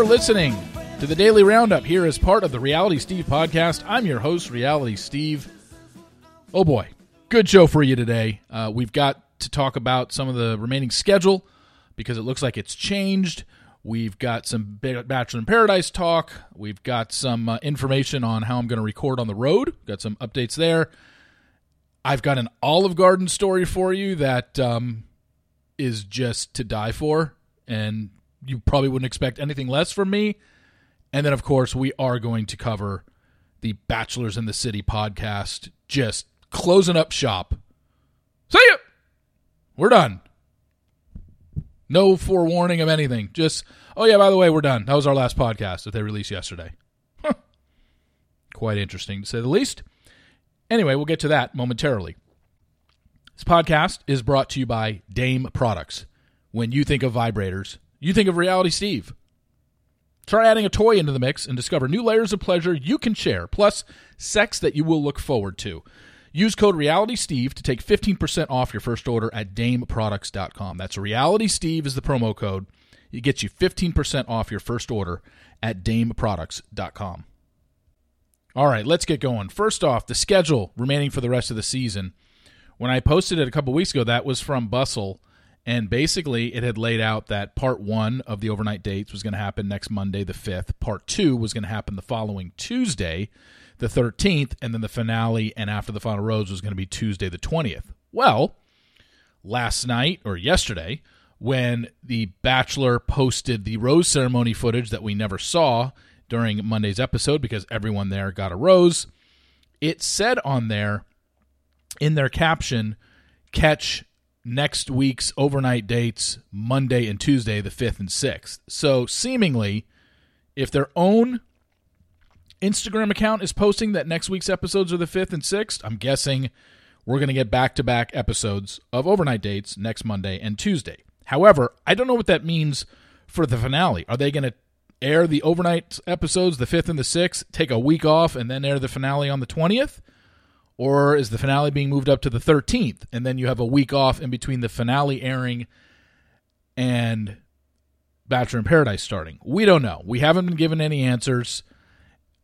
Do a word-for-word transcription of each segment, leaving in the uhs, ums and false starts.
are listening to the Daily Roundup here as part of the Reality Steve podcast. I'm your host, Reality Steve. Oh boy, good show for you today. Uh, we've got to talk about some of the remaining schedule because it looks like it's changed. We've got some Bachelor in Paradise talk. We've got some uh, information on how I'm going to record on the road. Got some updates there. I've got an Olive Garden story for you that um, is just to die for, and you probably wouldn't expect anything less from me. And then, of course, we are going to cover the Bachelors in the City podcast, just closing up shop. See ya! We're done. No forewarning of anything. Just, oh yeah, by the way, we're done. That was our last podcast that they released yesterday. Huh. Quite interesting, to say the least. Anyway, we'll get to that momentarily. This podcast is brought to you by Dame Products. When you think of vibrators, you think of Reality Steve. Try adding a toy into the mix and discover new layers of pleasure you can share, plus sex that you will look forward to. Use code RealitySteve to take fifteen percent off your first order at dame products dot com. That's RealitySteve is the promo code. It gets you fifteen percent off your first order at dame products dot com. All right, let's get going. First off, the schedule remaining for the rest of the season. When I posted it a couple weeks ago, that was from Bustle, and basically it had laid out that part one of the overnight dates was going to happen next Monday, the fifth. Part two was going to happen the following Tuesday, the thirteenth, and then the finale and after the final rose was going to be Tuesday the twentieth. Well, last night, or yesterday, when the Bachelor posted the rose ceremony footage that we never saw during Monday's episode because everyone there got a rose, it said on there, in their caption, catch next week's overnight dates Monday and Tuesday, the fifth and sixth. So seemingly, if their own Instagram account is posting that next week's episodes are the fifth and sixth, I'm guessing we're going to get back-to-back episodes of overnight dates next Monday and Tuesday. However, I don't know what that means for the finale. Are they going to air the overnight episodes, the fifth and the sixth, take a week off, and then air the finale on the twentieth? Or is the finale being moved up to the thirteenth, and then you have a week off in between the finale airing and Bachelor in Paradise starting? We don't know. We haven't been given any answers.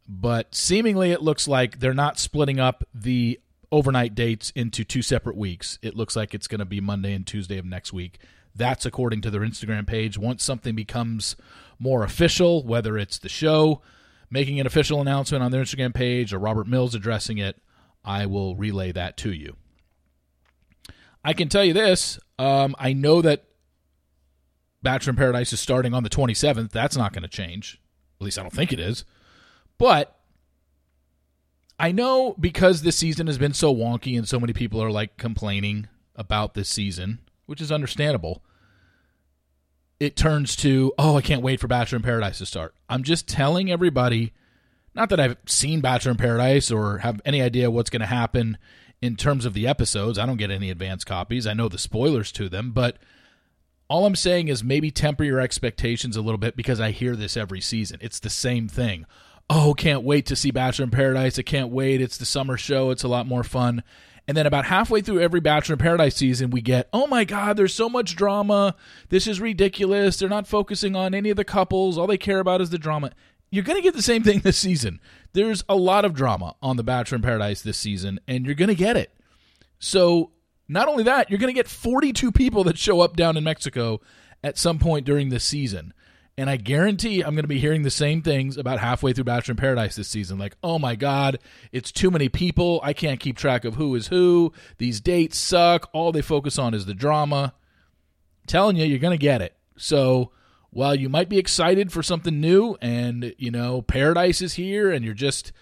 But seemingly it looks like they're not splitting up the overnight dates into two separate weeks. It looks like it's going to be Monday and Tuesday of next week. That's according to their Instagram page. Once something becomes more official, whether it's the show making an official announcement on their Instagram page or Robert Mills addressing it, I will relay that to you. I can tell you this. Um, I know that Bachelor in Paradise is starting on the twenty-seventh. That's not going to change. At least I don't think it is. But I know because this season has been so wonky and so many people are like complaining about this season, which is understandable, it turns to, oh, I can't wait for Bachelor in Paradise to start. I'm just telling everybody, not that I've seen Bachelor in Paradise or have any idea what's going to happen in terms of the episodes. I don't get any advance copies. I know the spoilers to them, but all I'm saying is maybe temper your expectations a little bit because I hear this every season. It's the same thing. Oh, can't wait to see Bachelor in Paradise. I can't wait. It's the summer show. It's a lot more fun. And then about halfway through every Bachelor in Paradise season, we get, oh my God, there's so much drama. This is ridiculous. They're not focusing on any of the couples. All they care about is the drama. You're going to get the same thing this season. There's a lot of drama on the Bachelor in Paradise this season, and you're going to get it. So not only that, you're going to get forty-two people that show up down in Mexico at some point during this season. And I guarantee I'm going to be hearing the same things about halfway through Bachelor in Paradise this season. Like, oh my God, it's too many people. I can't keep track of who is who. These dates suck. All they focus on is the drama. I'm telling you, you're going to get it. So while you might be excited for something new and, you know, Paradise is here and you're just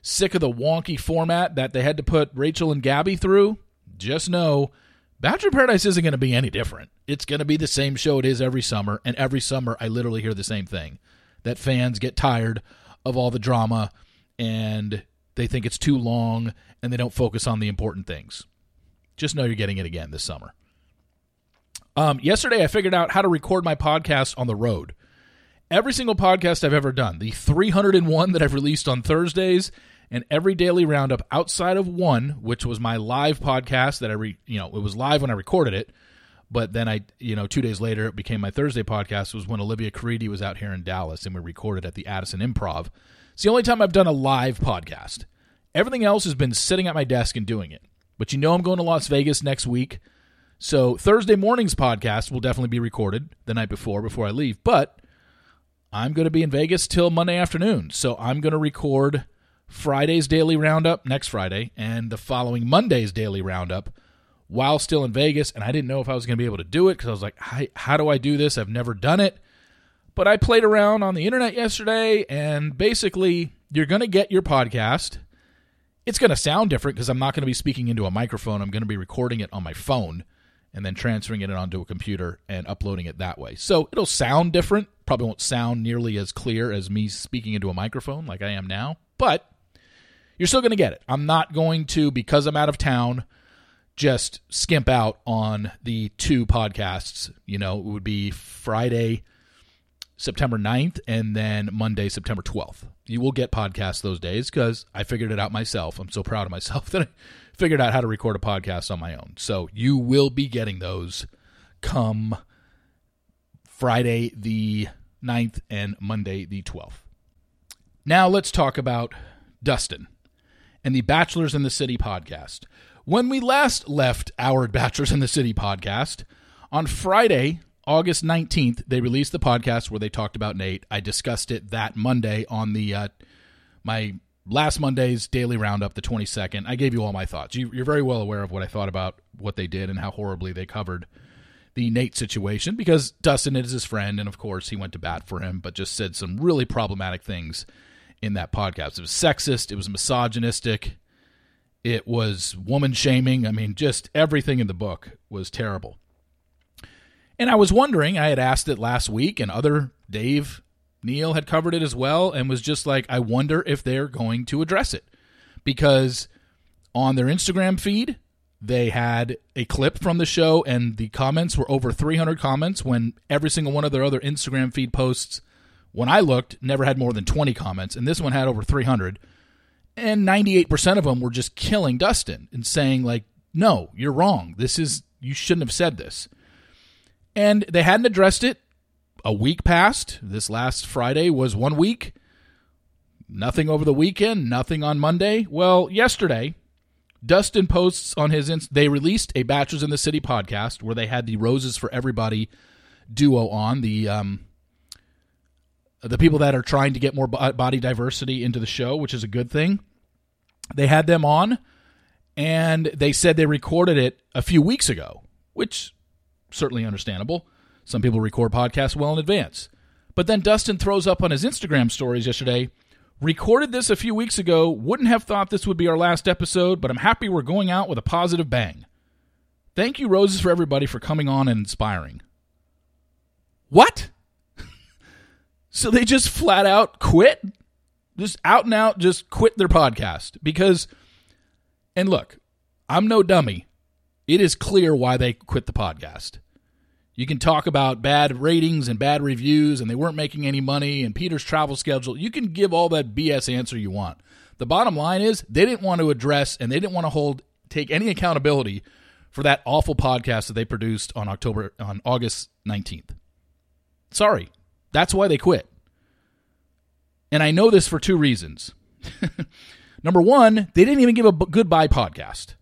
sick of the wonky format that they had to put Rachel and Gabby through, just know Bachelor in Paradise isn't going to be any different. It's going to be the same show it is every summer, and every summer I literally hear the same thing, that fans get tired of all the drama, and they think it's too long, and they don't focus on the important things. Just know you're getting it again this summer. Um, yesterday I figured out how to record my podcast on the road. Every single podcast I've ever done, the three hundred one that I've released on Thursdays, and every Daily Roundup outside of one, which was my live podcast that I, re, you know, it was live when I recorded it, But then I, you know, two days later, it became my Thursday podcast. It was when Olivia Caridi was out here in Dallas, and we recorded at the Addison Improv. It's the only time I've done a live podcast. Everything else has been sitting at my desk and doing it. But you know I'm going to Las Vegas next week. So Thursday morning's podcast will definitely be recorded the night before, before I leave. But I'm going to be in Vegas till Monday afternoon. So I'm going to record Friday's Daily Roundup next Friday and the following Monday's Daily Roundup while still in Vegas. And I didn't know if I was going to be able to do it because I was like, how, how do I do this? I've never done it. But I played around on the internet yesterday, and basically you're going to get your podcast. It's going to sound different because I'm not going to be speaking into a microphone. I'm going to be recording it on my phone and then transferring it onto a computer and uploading it that way. So it'll sound different. Probably won't sound nearly as clear as me speaking into a microphone like I am now, but you're still going to get it. I'm not going to, because I'm out of town, just skimp out on the two podcasts. You know, it would be Friday, September ninth, and then Monday, September twelfth. You will get podcasts those days because I figured it out myself. I'm so proud of myself that I figured out how to record a podcast on my own. So you will be getting those come Friday the ninth and Monday the twelfth. Now let's talk about Dustin and the Bachelors in the City podcast. When we last left our Bachelors in the City podcast, on Friday, August nineteenth, they released the podcast where they talked about Nate. I discussed it that Monday on the uh, my last Monday's Daily Roundup, the twenty-second. I gave you all my thoughts. You, you're very well aware of what I thought about what they did and how horribly they covered the Nate situation, because Dustin is his friend, and of course he went to bat for him, but just said some really problematic things in that podcast. It was sexist. It was misogynistic. It was woman shaming. I mean, just everything in the book was terrible. And I was wondering, I had asked it last week, and other Dave Neal had covered it as well, and was just like, I wonder if they're going to address it. Because on their Instagram feed, they had a clip from the show, and the comments were over three hundred comments, when every single one of their other Instagram feed posts, when I looked, never had more than twenty comments, and this one had over three hundred. And ninety-eight percent of them were just killing Dustin and saying, like, no, you're wrong. This is, you shouldn't have said this. And they hadn't addressed it. A week passed. This last Friday was one week. Nothing over the weekend. Nothing on Monday. Well, yesterday, Dustin posts on his Insta. They released a Bachelors in the City podcast where they had the Roses for Everybody duo on, the um, the people that are trying to get more body diversity into the show, which is a good thing. They had them on, and they said they recorded it a few weeks ago, which certainly understandable. Some people record podcasts well in advance. But then Dustin throws up on his Instagram stories yesterday, recorded this a few weeks ago, wouldn't have thought this would be our last episode, but I'm happy we're going out with a positive bang. Thank you, Roses for Everybody, for coming on and inspiring. What? So they just flat out quit? Just out and out just quit their podcast? Because, and look, I'm no dummy. It is clear why they quit the podcast. You can talk about bad ratings and bad reviews, and they weren't making any money, and Peter's travel schedule. You can give all that B S answer you want. The bottom line is they didn't want to address, and they didn't want to hold, take any accountability for that awful podcast that they produced on October, on August nineteenth. Sorry. That's why they quit. And I know this for two reasons. Number one, they didn't even give a goodbye podcast.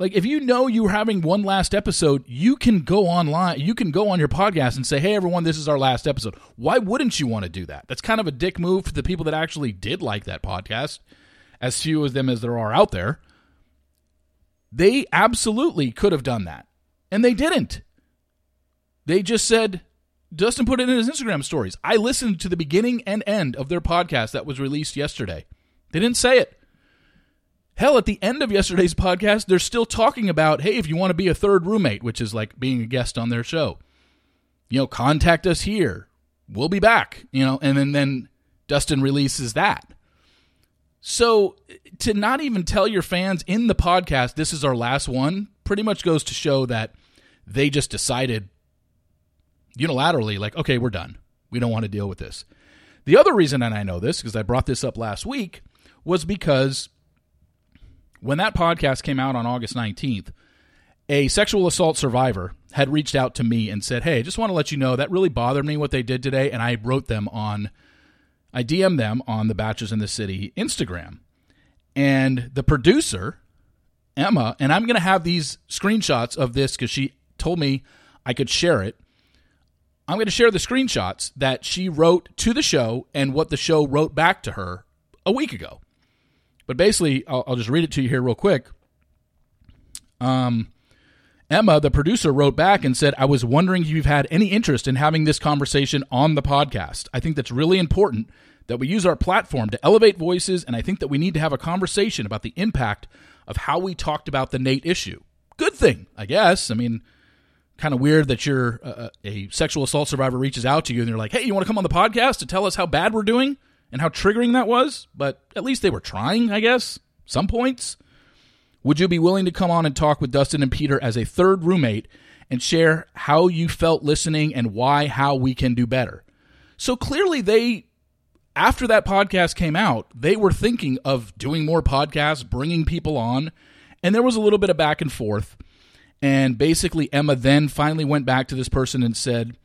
Like, if you know you're having one last episode, you can go online, you can go on your podcast and say, hey, everyone, this is our last episode. Why wouldn't you want to do that? That's kind of a dick move for the people that actually did like that podcast, as few of them as there are out there. They absolutely could have done that, and they didn't. They just said, Dustin put it in his Instagram stories, I listened to the beginning and end of their podcast that was released yesterday. They didn't say it. Hell, at the end of yesterday's podcast, they're still talking about, hey, if you want to be a third roommate, which is like being a guest on their show, you know, contact us here. We'll be back, you know, and then, then Dustin releases that. So to not even tell your fans in the podcast, this is our last one, pretty much goes to show that they just decided unilaterally, like, okay, we're done. We don't want to deal with this. The other reason, and I know this because I brought this up last week, was because when that podcast came out on August nineteenth, A sexual assault survivor had reached out to me and said, hey, I just want to let you know that really bothered me what they did today. And I wrote them on, I D M'd them on the Bachelors in the City Instagram. And the producer, Emma, and I'm going to have these screenshots of this because she told me I could share it. I'm going to share the screenshots that she wrote to the show and what the show wrote back to her a week ago. But basically, I'll, I'll just read it to you here real quick. Um... Emma, the producer, wrote back and said, I was wondering if you've had any interest in having this conversation on the podcast. I think that's really important that we use our platform to elevate voices, and I think that we need to have a conversation about the impact of how we talked about the Nate issue. Good thing, I guess. I mean, kind of weird that you're uh, a sexual assault survivor reaches out to you and they're like, hey, you want to come on the podcast to tell us how bad we're doing and how triggering that was? But at least they were trying, I guess, some points. Would you be willing to come on and talk with Dustin and Peter as a third roommate and share how you felt listening and why, how we can do better? So clearly they, after that podcast came out, they were thinking of doing more podcasts, bringing people on, and there was a little bit of back and forth. And basically Emma then finally went back to this person and said,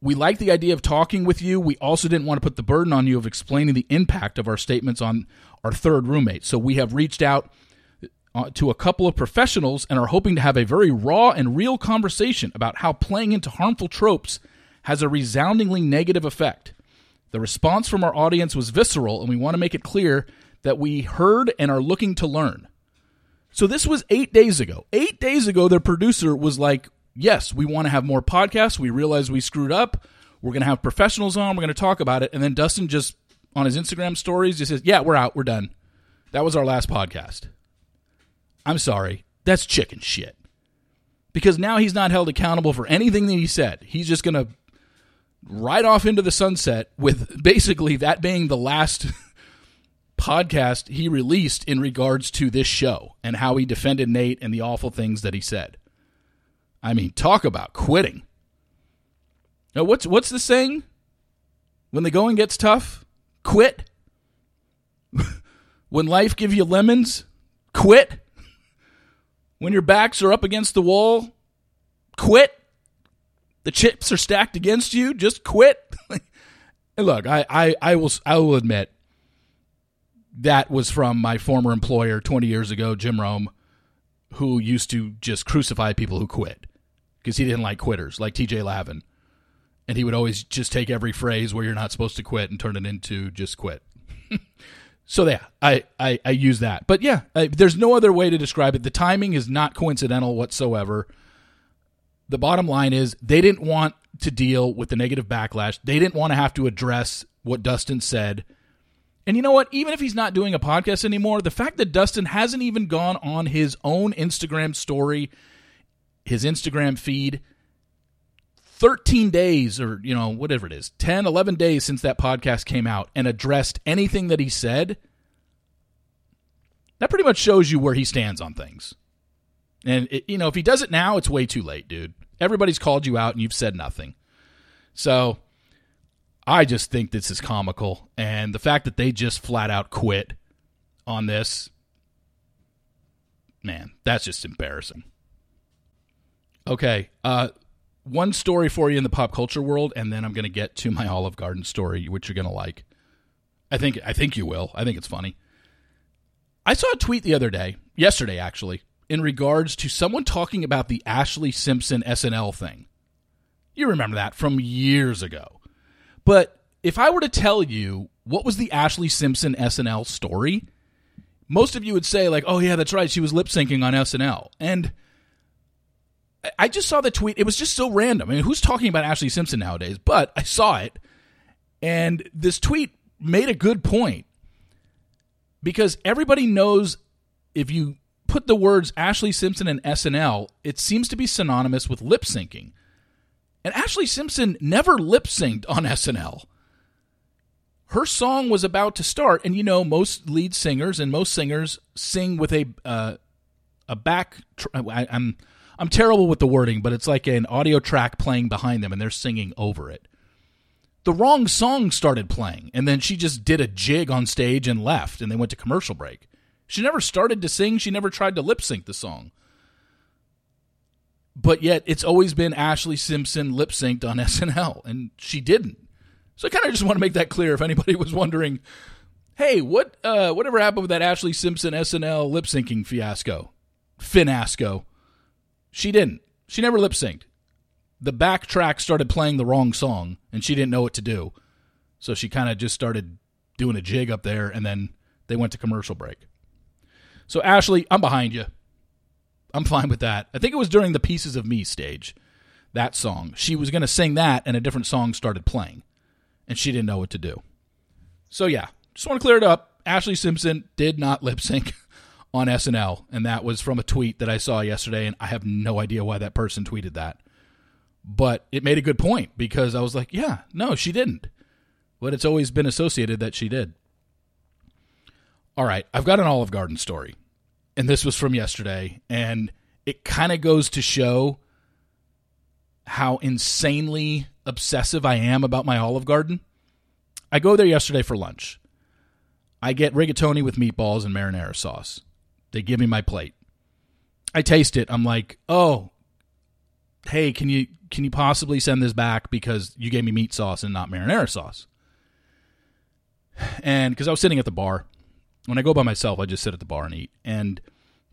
we like the idea of talking with you. We also didn't want to put the burden on you of explaining the impact of our statements on our third roommate. So we have reached out to a couple of professionals and are hoping to have a very raw and real conversation about how playing into harmful tropes has a resoundingly negative effect. The response from our audience was visceral, and we want to make it clear that we heard and are looking to learn. So this was eight days ago. Eight days ago, their producer was like, yes, we want to have more podcasts. We realize we screwed up. We're going to have professionals on. We're going to talk about it. And then Dustin just, on his Instagram stories, just says, yeah, we're out. We're done. That was our last podcast. I'm sorry, that's chicken shit. Because now he's not held accountable for anything that he said. He's just going to ride off into the sunset with basically that being the last podcast he released in regards to this show and how he defended Nate and the awful things that he said. I mean, talk about quitting. Now, what's what's the saying? When the going gets tough, quit. When life gives you lemons, quit. When your backs are up against the wall, quit. The chips are stacked against you, just quit. Look, I, I, I will I will admit that was from my former employer twenty years ago, Jim Rome, who used to just crucify people who quit because he didn't like quitters, like T J Lavin. And he would always just take every phrase where you're not supposed to quit and turn it into just quit. So yeah, I, I, I use that. But yeah, I, there's no other way to describe it. The timing is not coincidental whatsoever. The bottom line is they didn't want to deal with the negative backlash. They didn't want to have to address what Dustin said. And you know what? Even if he's not doing a podcast anymore, the fact that Dustin hasn't even gone on his own Instagram story, his Instagram feed, thirteen days or, you know, whatever it is, ten, eleven days since that podcast came out and addressed anything that he said, that pretty much shows you where he stands on things. And, it, you know, if he does it now, it's way too late, dude. Everybody's called you out and you've said nothing. So I just think this is comical. And the fact that they just flat out quit on this, man, that's just embarrassing. Okay, uh... one story for you in the pop culture world, and then I'm going to get to my Olive Garden story, which you're going to like. I think I think you will. I think it's funny. I saw a tweet the other day, yesterday actually, in regards to someone talking about the Ashlee Simpson S N L thing. You remember that from years ago. But if I were to tell you what was the Ashlee Simpson S N L story, most of you would say like, oh yeah, that's right, she was lip-syncing on S N L. And I just saw the tweet. It was just so random. I mean, who's talking about Ashlee Simpson nowadays? But I saw it, and this tweet made a good point because everybody knows if you put the words Ashlee Simpson and S N L, it seems to be synonymous with lip syncing. And Ashlee Simpson never lip synced on S N L. Her song was about to start, and you know, most lead singers and most singers sing with a uh, a back. Tr- I, I'm. I'm terrible with the wording, but it's like an audio track playing behind them, and they're singing over it. The wrong song started playing, and then she just did a jig on stage and left, and they went to commercial break. She never started to sing. She never tried to lip sync the song. But yet it's always been Ashlee Simpson lip synced on S N L, and she didn't. So I kind of just want to make that clear if anybody was wondering, hey, what uh, whatever happened with that Ashlee Simpson S N L lip syncing fiasco? Finasco. She didn't. She never lip synced. The backtrack started playing the wrong song, and she didn't know what to do. So she kind of just started doing a jig up there, and then they went to commercial break. So Ashlee, I'm behind you. I'm fine with that. I think it was during the Pieces of Me stage, that song. She was going to sing that, and a different song started playing, and she didn't know what to do. So yeah, just want to clear it up. Ashlee Simpson did not lip sync on S N L, and that was from a tweet that I saw yesterday, and I have no idea why that person tweeted that. But it made a good point, because I was like, yeah, no, she didn't. But it's always been associated that she did. All right, I've got an Olive Garden story, and this was from yesterday, and it kind of goes to show how insanely obsessive I am about my Olive Garden. I go there yesterday for lunch. I get rigatoni with meatballs and marinara sauce. They give me my plate. I taste it. I'm like, oh, hey, can you can you possibly send this back because you gave me meat sauce and not marinara sauce? And because I was sitting at the bar. When I go by myself, I just sit at the bar and eat. And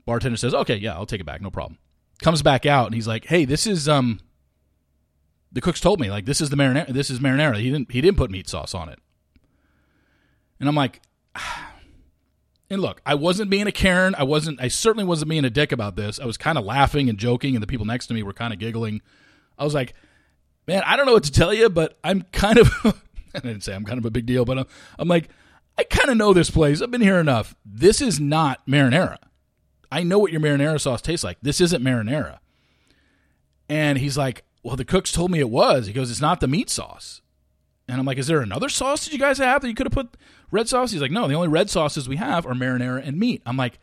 bartender says, okay, yeah, I'll take it back. No problem. Comes back out, and he's like, hey, this is... um. The cook's told me, like, this is the marinara. This is marinara. He didn't. He didn't put meat sauce on it. And I'm like, ah. And look, I wasn't being a Karen. I wasn't. I certainly wasn't being a dick about this. I was kind of laughing and joking, and the people next to me were kind of giggling. I was like, man, I don't know what to tell you, but I'm kind of. I didn't say I'm kind of a big deal, but I'm, I'm like, I kind of know this place. I've been here enough. This is not marinara. I know what your marinara sauce tastes like. This isn't marinara. And he's like, well, the cook's told me it was. He goes, it's not the meat sauce. And I'm like, is there another sauce that you guys have that you could have put red sauce? He's like, no, the only red sauces we have are marinara and meat. I'm like,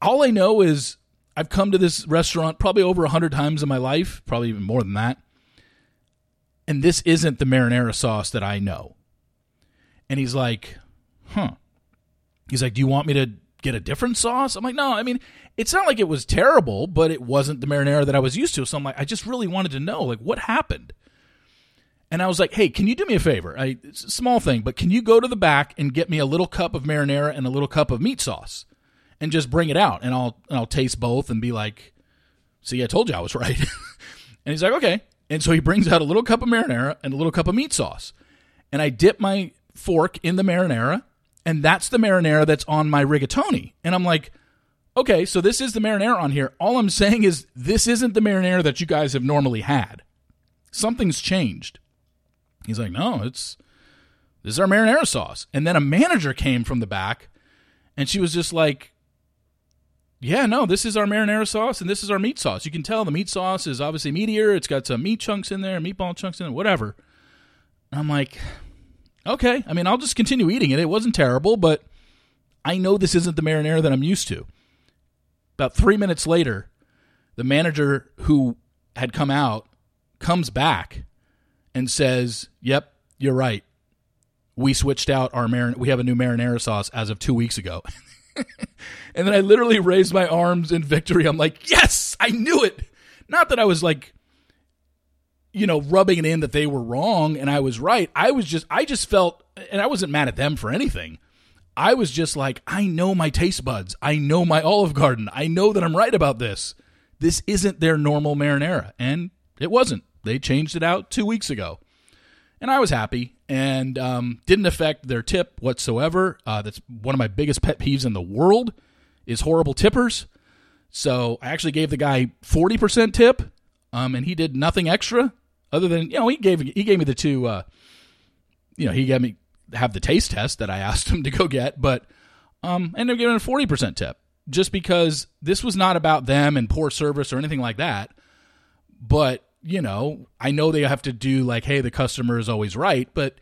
all I know is I've come to this restaurant probably over one hundred times in my life, probably even more than that. And this isn't the marinara sauce that I know. And he's like, huh. He's like, do you want me to get a different sauce? I'm like, no, I mean, it's not like it was terrible, but it wasn't the marinara that I was used to. So I'm like, I just really wanted to know, like, what happened? And I was like, hey, can you do me a favor? I, it's a small thing, but can you go to the back and get me a little cup of marinara and a little cup of meat sauce and just bring it out? And I'll, and I'll taste both and be like, see, I told you I was right. And he's like, okay. And so he brings out a little cup of marinara and a little cup of meat sauce. And I dip my fork in the marinara. And that's the marinara that's on my rigatoni. And I'm like, okay, so this is the marinara on here. All I'm saying is this isn't the marinara that you guys have normally had. Something's changed. He's like, no, it's this is our marinara sauce. And then a manager came from the back, and she was just like, yeah, no, this is our marinara sauce, and this is our meat sauce. You can tell the meat sauce is obviously meatier. It's got some meat chunks in there, meatball chunks in there, whatever. And I'm like... okay, I mean, I'll just continue eating it. It wasn't terrible, but I know this isn't the marinara that I'm used to. About three minutes later, the manager who had come out comes back and says, yep, you're right. We switched out our marinara. We have a new marinara sauce as of two weeks ago. And then I literally raised my arms in victory. I'm like, yes, I knew it. Not that I was like, you know, rubbing it in that they were wrong and I was right. I was just, I just felt, and I wasn't mad at them for anything. I was just like, I know my taste buds. I know my Olive Garden. I know that I'm right about this. This isn't their normal marinara. And it wasn't. They changed it out two weeks ago. And I was happy and um, didn't affect their tip whatsoever. Uh, that's one of my biggest pet peeves in the world is horrible tippers. So I actually gave the guy forty percent tip um, and he did nothing extra. Other than, you know, he gave he gave me the two, uh, you know, he got me have the taste test that I asked him to go get, but um, I ended up giving him a forty percent tip just because this was not about them and poor service or anything like that. But, you know, I know they have to do like, hey, the customer is always right, but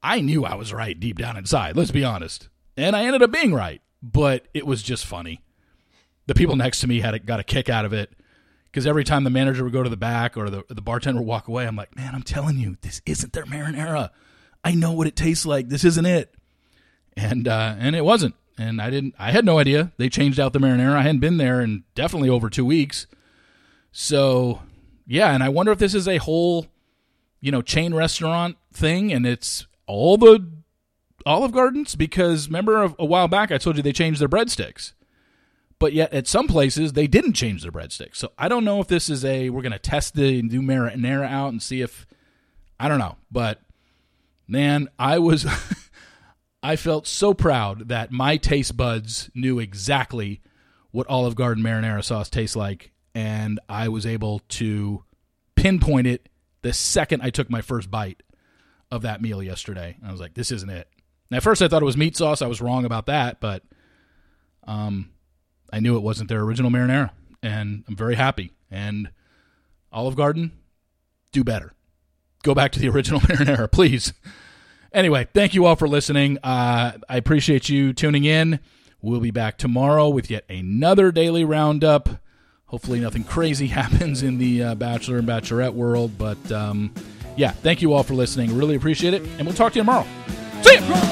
I knew I was right deep down inside. Let's be honest. And I ended up being right, but it was just funny. The people next to me had got a kick out of it. Because every time the manager would go to the back or the the bartender would walk away, I'm like, man, I'm telling you, this isn't their marinara. I know what it tastes like. This isn't it. And uh, and it wasn't. And I didn't. I had no idea. They changed out the marinara. I hadn't been there in definitely over two weeks. So, yeah, and I wonder if this is a whole, you know, chain restaurant thing, and it's all the Olive Gardens, because remember a while back I told you they changed their breadsticks. But yet at some places they didn't change their breadsticks. So I don't know if this is a, we're going to test the marinara out and see if, I don't know. But, man, I was, I felt so proud that my taste buds knew exactly what Olive Garden marinara sauce tastes like. And I was able to pinpoint it the second I took my first bite of that meal yesterday. I was like, this isn't it. And at first I thought it was meat sauce. I was wrong about that, but um, I knew it wasn't their original marinara, and I'm very happy. And Olive Garden, do better. Go back to the original marinara, please. Anyway, thank you all for listening. Uh, I appreciate you tuning in. We'll be back tomorrow with yet another daily roundup. Hopefully nothing crazy happens in the uh, Bachelor and Bachelorette world, but um, yeah, thank you all for listening. Really appreciate it, and we'll talk to you tomorrow. See ya!